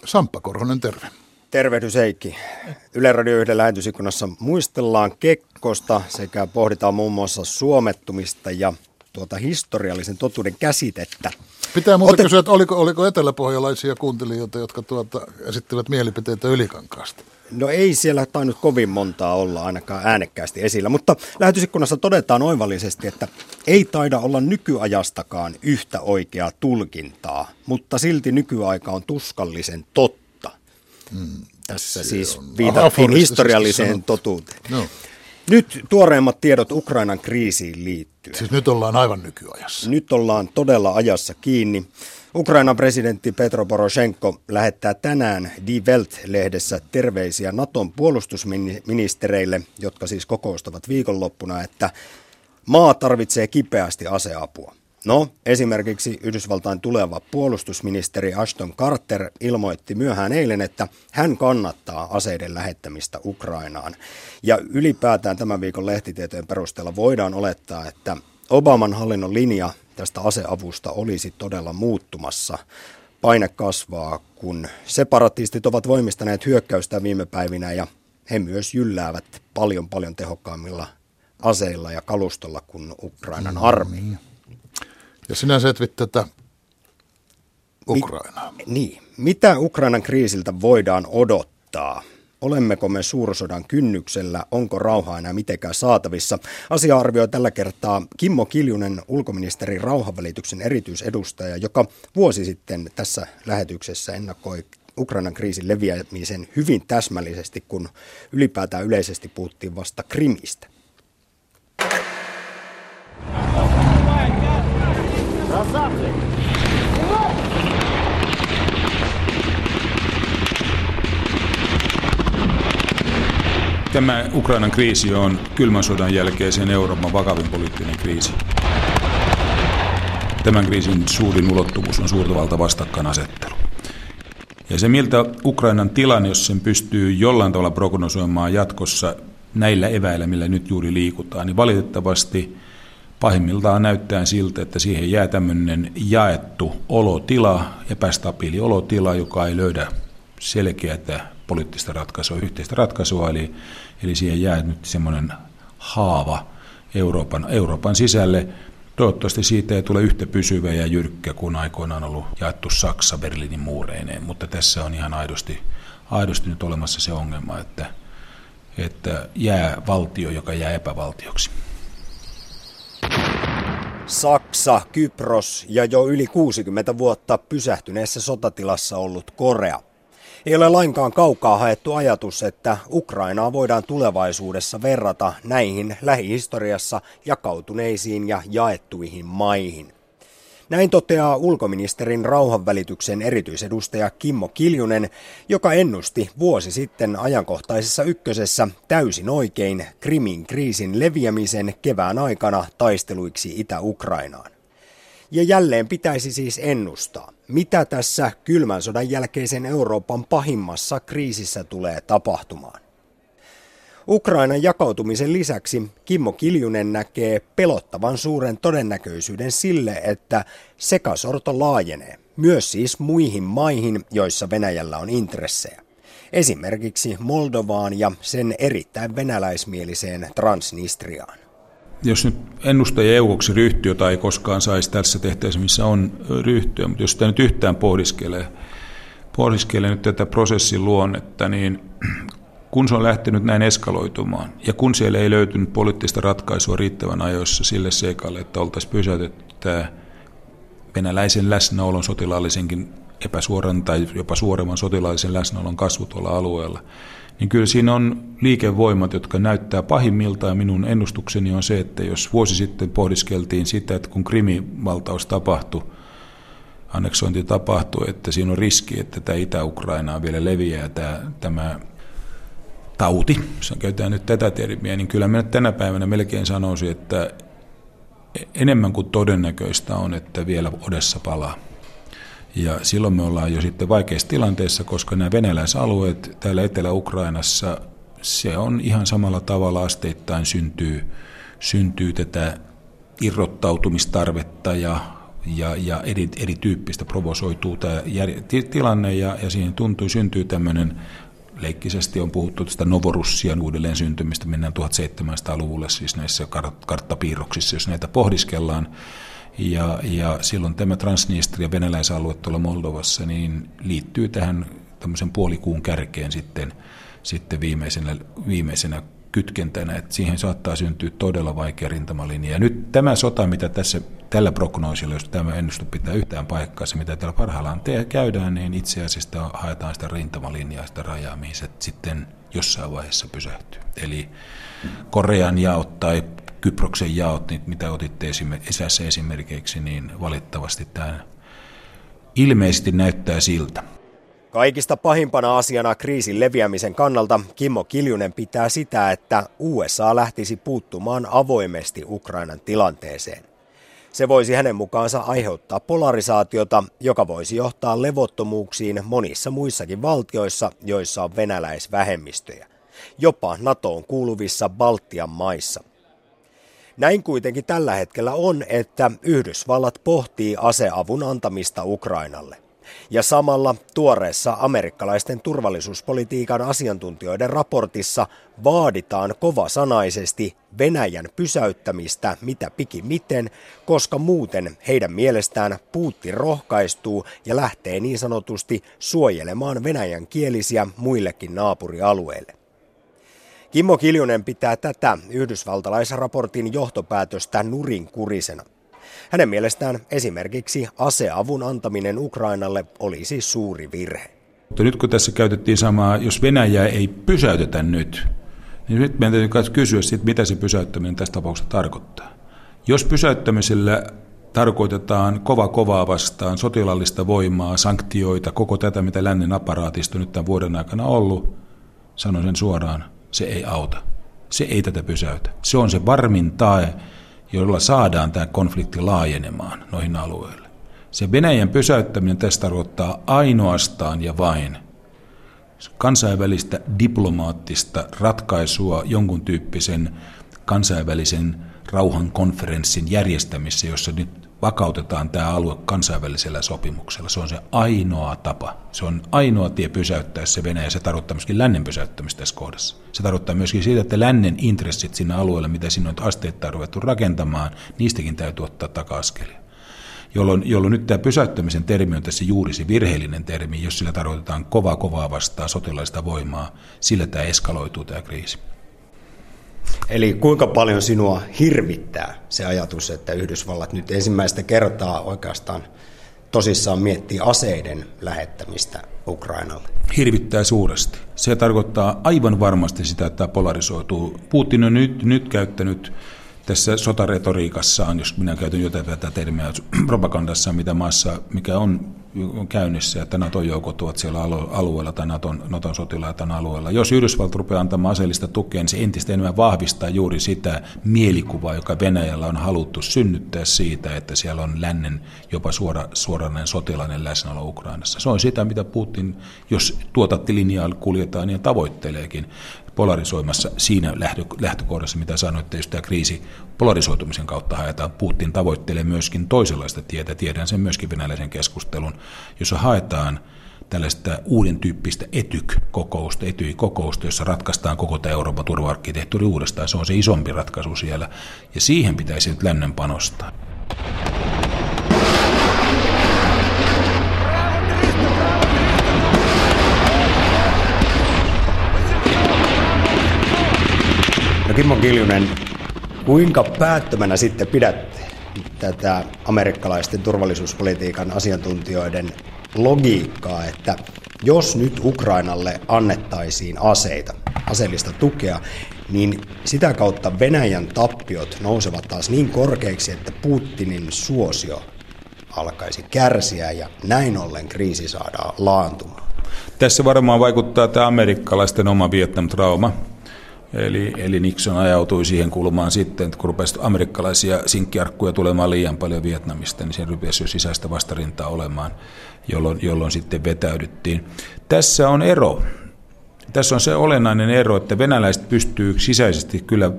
Samppa Korhonen, terve. Tervehdys Heikki. Yle Radio 1 lähetysikkunassa muistellaan Kekkosta sekä pohditaan muun muassa suomettumista ja historiallisen totuuden käsitettä. Pitää muuta kysyä, että oliko eteläpohjalaisia kuuntelijoita, jotka esittivät mielipiteitä Ylikankaasta? No ei siellä tainnut kovin montaa olla ainakaan äänekkäästi esillä, mutta lähetysikkunassa todetaan oivallisesti, että ei taida olla nykyajastakaan yhtä oikeaa tulkintaa, mutta silti nykyaika on tuskallisen totta. Tässä siis viitattiin historialliseen totuuteen. No. Nyt tuoreimmat tiedot Ukrainan kriisiin liittyen. Siis nyt ollaan aivan nykyajassa. Nyt ollaan todella ajassa kiinni. Ukrainan presidentti Petro Poroshenko lähettää tänään Die Welt-lehdessä terveisiä Naton puolustusministereille, jotka siis kokoustavat viikonloppuna, että maa tarvitsee kipeästi aseapua. No, esimerkiksi Yhdysvaltain tuleva puolustusministeri Ashton Carter ilmoitti myöhään eilen, että hän kannattaa aseiden lähettämistä Ukrainaan. Ja ylipäätään tämän viikon lehtitietojen perusteella voidaan olettaa, että Obaman hallinnon linja tästä aseavusta olisi todella muuttumassa. Paine kasvaa, kun separatistit ovat voimistaneet hyökkäystä viime päivinä ja he myös jylläävät paljon tehokkaammilla aseilla ja kalustolla kuin Ukrainan armeija. Ja sinä setvit tätä Ukrainaa. Niin. Mitä Ukrainan kriisiltä voidaan odottaa? Olemmeko me suursodan kynnyksellä? Onko rauha enää mitenkään saatavissa? Asia arvioi tällä kertaa Kimmo Kiljunen, ulkoministeri rauhanvälityksen erityisedustaja, joka vuosi sitten tässä lähetyksessä ennakoi Ukrainan kriisin leviämisen hyvin täsmällisesti, kun ylipäätään yleisesti puhuttiin vasta Krimistä. Tämä Ukrainan kriisi on kylmän sodan jälkeisen Euroopan vakavin poliittinen kriisi. Tämän kriisin suurin ulottuvuus on suurvalta vastakkainasettelu. Ja se miltä Ukrainan tilanne, jos sen pystyy jollain tavalla prognosoimaan jatkossa näillä eväillä, millä nyt juuri liikutaan, niin valitettavasti pahimmiltaan näyttää siltä, että siihen jää tämmöinen jaettu olotila, epästabiili olotila, joka ei löydä selkeää poliittista ratkaisua, yhteistä ratkaisua, eli siihen jää nyt semmoinen haava Euroopan sisälle, Toivottavasti siitä ei tule yhtä pysyvä ja jyrkkä kuin aikoinaan on ollut jaettu Saksa Berliinin muureineen, mutta tässä on ihan aidosti nyt olemassa se ongelma, että jää valtio, joka jää epävaltioksi. Saksa, Kypros ja jo yli 60 vuotta pysähtyneessä sotatilassa ollut Korea. Ei ole lainkaan kaukaa haettu ajatus, että Ukrainaa voidaan tulevaisuudessa verrata näihin lähihistoriassa jakautuneisiin ja jaettuihin maihin. Näin toteaa ulkoministerin rauhanvälityksen erityisedustaja Kimmo Kiljunen, joka ennusti vuosi sitten Ajankohtaisessa Ykkösessä täysin oikein Krimin kriisin leviämisen kevään aikana taisteluiksi Itä-Ukrainaan. Ja jälleen pitäisi siis ennustaa, mitä tässä kylmän sodan jälkeisen Euroopan pahimmassa kriisissä tulee tapahtumaan. Ukrainan jakautumisen lisäksi Kimmo Kiljunen näkee pelottavan suuren todennäköisyyden sille, että sekasorto laajenee, myös siis muihin maihin, joissa Venäjällä on intressejä. Esimerkiksi Moldovaan ja sen erittäin venäläismieliseen Transnistriaan. Jos nyt ennustaja eukoksi ryhtyy, jota ei koskaan saisi tässä tehtäessä, missä on ryhtyä, mutta jos sitä nyt yhtään pohdiskelee nyt tätä prosessin luonnetta, niin kun se on lähtenyt näin eskaloitumaan ja kun siellä ei löytynyt poliittista ratkaisua riittävän ajoissa sille seikalle, että oltaisiin pysäytetty tämä venäläisen läsnäolon sotilaallisenkin epäsuoran tai jopa suoremman sotilaallisen läsnäolon kasvu tuolla alueella, niin kyllä siinä on liikevoimat, jotka näyttää pahimmiltaan. Minun ennustukseni on se, että jos vuosi sitten pohdiskeltiin sitä, että kun Krimin valtaus tapahtui, anneksointi tapahtui, että siinä on riski, että tämä Itä-Ukrainaa vielä leviää tämä tauti, jos käytetään nyt tätä termiä, niin kyllä minä tänä päivänä melkein sanoisin, että enemmän kuin todennäköistä on, että vielä Odessa palaa. Ja silloin me ollaan jo sitten vaikeassa tilanteessa, koska nämä venäläisalueet täällä Etelä-Ukrainassa, se on ihan samalla tavalla asteittain syntyy tätä irrottautumistarvetta ja erityyppistä provosoituu tämä tilanne ja siihen syntyy tämmöinen, leikkisesti on puhuttu tästä Novorussian uudelleen syntymistä, mennään 1700-luvulle siis näissä karttapiirroksissa, jos näitä pohdiskellaan. Ja silloin tämä Transnistria venäläisalue tuolla Moldovassa niin liittyy tähän tämmöisen puolikuun kärkeen sitten viimeisenä kytkentänä, että siihen saattaa syntyä todella vaikea rintamalinja. Ja nyt tämä sota, mitä tällä prognoosilla, jos tämä ennustu pitää yhtään paikkaa, se mitä täällä parhaillaan käydään, niin itse asiassa haetaan sitä rintamalinjaa, sitä rajaa, mihin se sitten jossain vaiheessa pysähtyy. Eli Korean jaot tai Kyproksen jaot, mitä otitte isässä esimerkiksi, niin valittavasti tämä ilmeisesti näyttää siltä. Kaikista pahimpana asiana kriisin leviämisen kannalta Kimmo Kiljunen pitää sitä, että USA lähtisi puuttumaan avoimesti Ukrainan tilanteeseen. Se voisi hänen mukaansa aiheuttaa polarisaatiota, joka voisi johtaa levottomuuksiin monissa muissakin valtioissa, joissa on venäläisvähemmistöjä, jopa NATOon kuuluvissa Baltian maissa. Näin kuitenkin tällä hetkellä on, että Yhdysvallat pohtii aseavun antamista Ukrainalle. Ja samalla tuoreessa amerikkalaisten turvallisuuspolitiikan asiantuntijoiden raportissa vaaditaan kovasanaisesti Venäjän pysäyttämistä mitä pikimiten, koska muuten heidän mielestään Putin rohkaistuu ja lähtee niin sanotusti suojelemaan venäjän kielisiä muillekin naapurialueille. Kimmo Kiljunen pitää tätä yhdysvaltalaisraportin johtopäätöstä nurinkurisena. Hänen mielestään esimerkiksi aseavun antaminen Ukrainalle olisi suuri virhe. Mutta nyt kun tässä käytettiin samaa, jos Venäjää ei pysäytetä nyt, niin nyt meidän täytyy myös kysyä siitä, mitä se pysäyttäminen tässä tapauksessa tarkoittaa. Jos pysäyttämisellä tarkoitetaan kovaa vastaan sotilaallista voimaa, sanktioita, koko tätä, mitä lännen aparaatista nyt tämän vuoden aikana ollut, sanon sen suoraan, se ei auta. Se ei tätä pysäytä. Se on se varmin tae, jolla saadaan tämä konflikti laajenemaan noihin alueille. Se Venäjän pysäyttäminen tässä tarkoittaa ainoastaan ja vain kansainvälistä diplomaattista ratkaisua jonkun tyyppisen kansainvälisen rauhankonferenssin järjestämisessä, jossa nyt vakautetaan tämä alue kansainvälisellä sopimuksella. Se on se ainoa tapa. Se on ainoa tie pysäyttää se Venäjä. Se tarkoittaa myöskin lännen pysäyttämistä tässä kohdassa. Se tarkoittaa myöskin siitä, että lännen intressit siinä alueella, mitä sinne on asteittain ruvettu rakentamaan, niistäkin täytyy ottaa taka-askelia. Jolloin nyt tämä pysäyttämisen termi on tässä juuri se virheellinen termi, jos sillä tarkoitetaan kovaa vastaan sotilaista voimaa, sillä tämä eskaloituu tämä kriisi. Eli kuinka paljon sinua hirvittää se ajatus, että Yhdysvallat nyt ensimmäistä kertaa oikeastaan tosissaan miettii aseiden lähettämistä Ukrainalle? Hirvittää suuresti. Se tarkoittaa aivan varmasti sitä, että tämä polarisoituu. Putin on nyt käyttänyt tässä sotaretoriikassaan, jos minä käytän jotain tätä termiä propagandassaan, mitä maassa, mikä on käynnissä, että NATO-joukot ovat siellä alueella tai Naton sotilaat on alueella. Jos Yhdysvallat rupeaa antamaan aseellista tukea, niin se entistä enemmän vahvistaa juuri sitä mielikuvaa, joka Venäjällä on haluttu synnyttää siitä, että siellä on lännen jopa suoranainen sotilainen läsnäolo Ukrainassa. Se on sitä, mitä Putin, jos tuota linjaa kuljetaan, niin tavoitteleekin polarisoimassa siinä lähtökohdassa, mitä sanoin, että jos tämä kriisi polarisoitumisen kautta haetaan, Putin tavoittelee myöskin toisenlaista tietä, tiedän sen myöskin venäläisen keskustelun, jossa haetaan tällaista uuden tyyppistä Etyj-kokousta, jossa ratkaistaan koko tämä Euroopan turva-arkkitehtuuri uudestaan. Se on se isompi ratkaisu siellä, ja siihen pitäisi nyt lännen panostaa. Kimmo Kiljunen, kuinka päättömänä sitten pidät tätä amerikkalaisten turvallisuuspolitiikan asiantuntijoiden logiikkaa, että jos nyt Ukrainalle annettaisiin aseita, aseellista tukea, niin sitä kautta Venäjän tappiot nousevat taas niin korkeiksi, että Putinin suosio alkaisi kärsiä ja näin ollen kriisi saadaan laantumaan? Tässä varmaan vaikuttaa tämä amerikkalaisten oma Vietnam-trauma. Eli Nixon ajautui siihen kulmaan sitten, että kun rupesi amerikkalaisia sinkkiarkkuja tulemaan liian paljon Vietnamista, niin sen rupesi jo sisäistä vastarintaa olemaan, jolloin sitten vetäydyttiin. Tässä on ero. Tässä on se olennainen ero, että venäläiset pystyy sisäisesti kyllä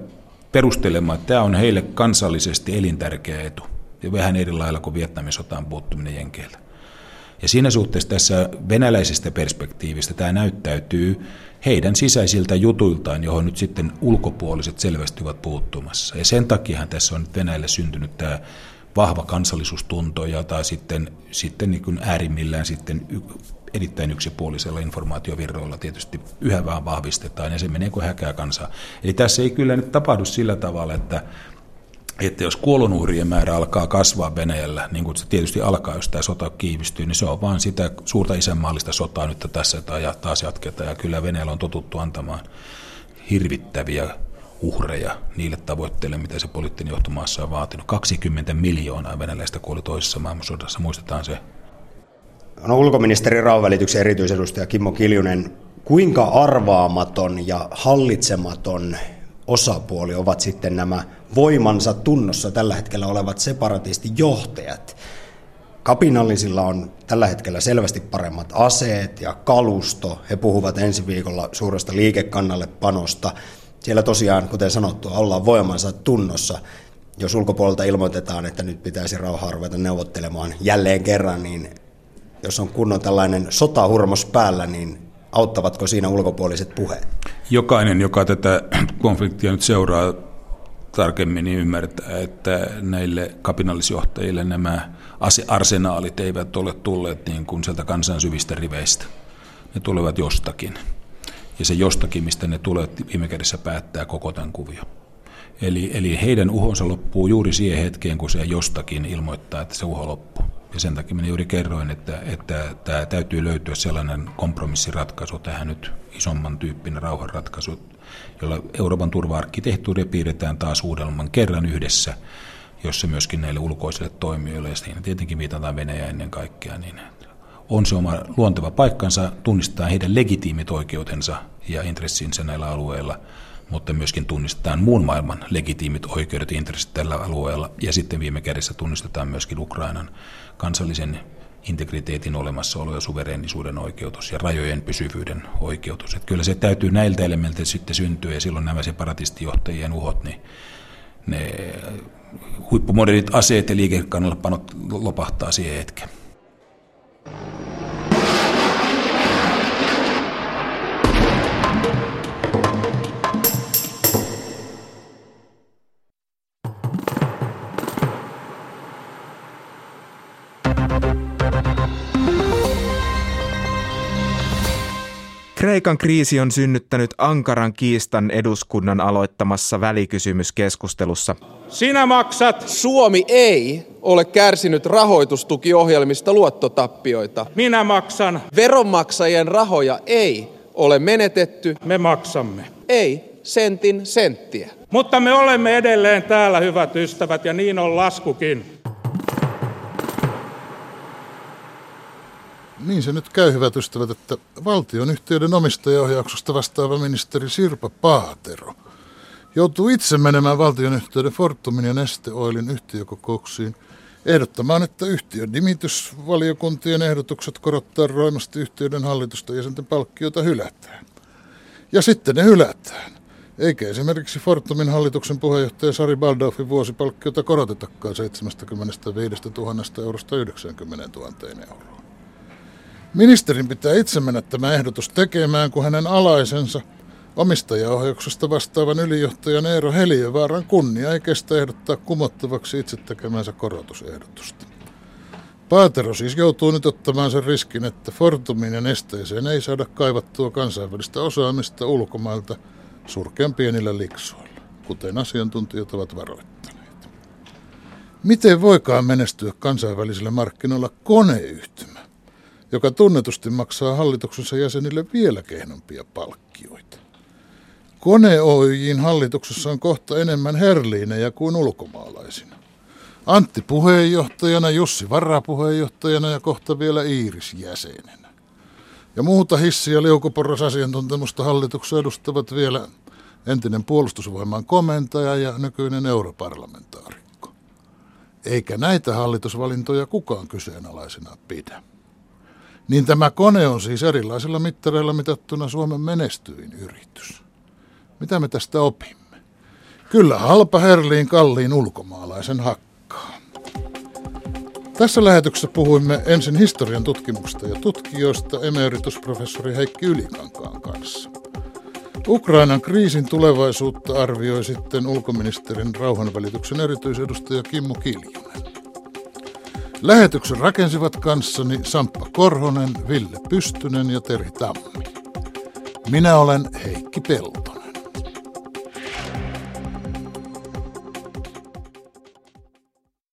perustelemaan, että tämä on heille kansallisesti elintärkeä etu. Ja vähän eri lailla kuin Vietnamin sotaan puuttuminen jenkeillä. Ja siinä suhteessa tässä venäläisestä perspektiivistä tämä näyttäytyy heidän sisäisiltä jutuiltaan, johon nyt sitten ulkopuoliset selvästi ovat puuttumassa. Ja sen takiahan tässä on nyt Venäjälle syntynyt tämä vahva kansallisuustunto, jota sitten niin kuin äärimmillään sitten erittäin yksipuolisella informaatiovirroilla tietysti yhä vaan vahvistetaan, ja se menee kuin häkää kansaa. Eli tässä ei kyllä nyt tapahdu sillä tavalla, että jos kuolonuhrien määrä alkaa kasvaa Venäjällä, niin kuin se tietysti alkaa, jos tämä sota kiivistyy, niin se on vaan sitä suurta isänmaallista sotaa nyt tässä taas jatketaan. Ja kyllä Venäjällä on totuttu antamaan hirvittäviä uhreja niille tavoitteille, mitä se poliittinen johto maassa on vaatinut. 20 miljoonaa venäläistä kuoli toisessa maailmansodassa, muistetaan se. No, ulkoministeri rauhanvälityksen erityisedustaja Kimmo Kiljunen, kuinka arvaamaton ja hallitsematon osapuoli ovat sitten nämä voimansa tunnossa tällä hetkellä olevat separatistijohtajat? Kapinallisilla on tällä hetkellä selvästi paremmat aseet ja kalusto. He puhuvat ensi viikolla suuresta liikekannallepanosta. Siellä tosiaan, kuten sanottua, ollaan voimansa tunnossa. Jos ulkopuolelta ilmoitetaan, että nyt pitäisi rauhaa ruveta neuvottelemaan jälleen kerran, niin jos on kunnon tällainen sotahurmos päällä, niin auttavatko siinä ulkopuoliset puheet? Jokainen, joka tätä konfliktia nyt seuraa tarkemmin, niin ymmärtää, että näille kapinallisjohtajille nämä arsenaalit eivät ole tulleet niin kuin sieltä kansan syvistä riveistä. Ne tulevat jostakin. Ja se jostakin, mistä ne tulevat, viime kädessä päättää koko tämän kuvion. Eli heidän uhonsa loppuu juuri siihen hetkeen, kun se jostakin ilmoittaa, että se uho loppuu. Ja sen takia minä juuri kerroin, että täytyy löytyä sellainen kompromissiratkaisu tähän nyt isomman tyyppinen rauhanratkaisu, jolla Euroopan turva-arkkitehtuuria piirretään taas uudelman kerran yhdessä, jossa myöskin näille ulkoisille toimijoille, ja siinä tietenkin viitataan Venäjä ennen kaikkea, niin on se oma luonteva paikkansa, tunnistetaan heidän legitiimit oikeutensa ja intressinsä näillä alueilla, mutta myöskin tunnistetaan muun maailman legitiimit oikeudet ja intressit tällä alueella, ja sitten viime kädessä tunnistetaan myöskin Ukrainan kansallisen integriteetin olemassaolo ja suvereenisuuden oikeutus ja rajojen pysyvyyden oikeutus. Että kyllä se täytyy näiltä elementeiltä sitten syntyä, ja silloin nämä separatistijohtajien uhot, niin ne huippumodernit aseet ja liikekannallepanot lopahtaa siihen hetken. Kreikan kriisi on synnyttänyt ankaran kiistan eduskunnan aloittamassa välikysymyskeskustelussa. Sinä maksat! Suomi ei ole kärsinyt rahoitustukiohjelmista luottotappioita. Minä maksan! Veronmaksajien rahoja ei ole menetetty. Me maksamme. Ei sentin senttiä. Mutta me olemme edelleen täällä, hyvät ystävät, ja niin on laskukin. Niin se nyt käy, hyvät ystävät, että valtionyhtiöiden omistajaohjauksesta vastaava ministeri Sirpa Paatero joutuu itse menemään valtionyhtiöiden Fortumin ja Neste Oilin yhtiökokouksiin ehdottamaan, että yhtiön nimitysvaliokuntien ehdotukset korottaa roimasti yhtiöiden hallitusta jäsenten palkkioita hylätään. Ja sitten ne hylätään. Eikä esimerkiksi Fortumin hallituksen puheenjohtaja Sari Baldaufin vuosipalkkiota korotetakaan 75 000 eurosta 90 000 euroa. Ministerin pitää itse mennä tämä ehdotus tekemään, kun hänen alaisensa omistajaohjauksesta vastaavan ylijohtajan Eero Heliövaaran kunnia ei kestä ehdottaa kumottavaksi itse tekemänsä korotusehdotusta. Paatero siis joutuu nyt ottamaan sen riskin, että Fortumin ja Nesteeseen ei saada kaivattua kansainvälistä osaamista ulkomailta surkean pienillä liksoilla, kuten asiantuntijat ovat varoittaneet. Miten voikaan menestyä kansainvälisillä markkinoilla koneyhtymä, joka tunnetusti maksaa hallituksensa jäsenille vielä kehnompia palkkioita? Kone Oyj:n hallituksessa on kohta enemmän herliinejä kuin ulkomaalaisina. Antti puheenjohtajana, Jussi varapuheenjohtajana ja kohta vielä Iiris jäsenenä. Ja muuta hissi- ja liukuporrasasiantuntemusta hallituksessa edustavat vielä entinen puolustusvoiman komentaja ja nykyinen europarlamentaarikko. Eikä näitä hallitusvalintoja kukaan kyseenalaisena pidä. Niin tämä kone on siis erilaisilla mittareilla mitattuna Suomen menestyin yritys. Mitä me tästä opimme? Kyllä halpa herliin kalliin ulkomaalaisen hakkaa. Tässä lähetyksessä puhuimme ensin historian tutkimuksesta ja tutkijoista emeritusprofessori Heikki Ylikankaan kanssa. Ukrainan kriisin tulevaisuutta arvioi sitten ulkoministerin rauhanvälityksen erityisedustaja Kimmo Kiljunen. Lähetyksen rakensivat kanssani Samppa Korhonen, Ville Pystynen ja Terhi Tammi. Minä olen Heikki Peltonen.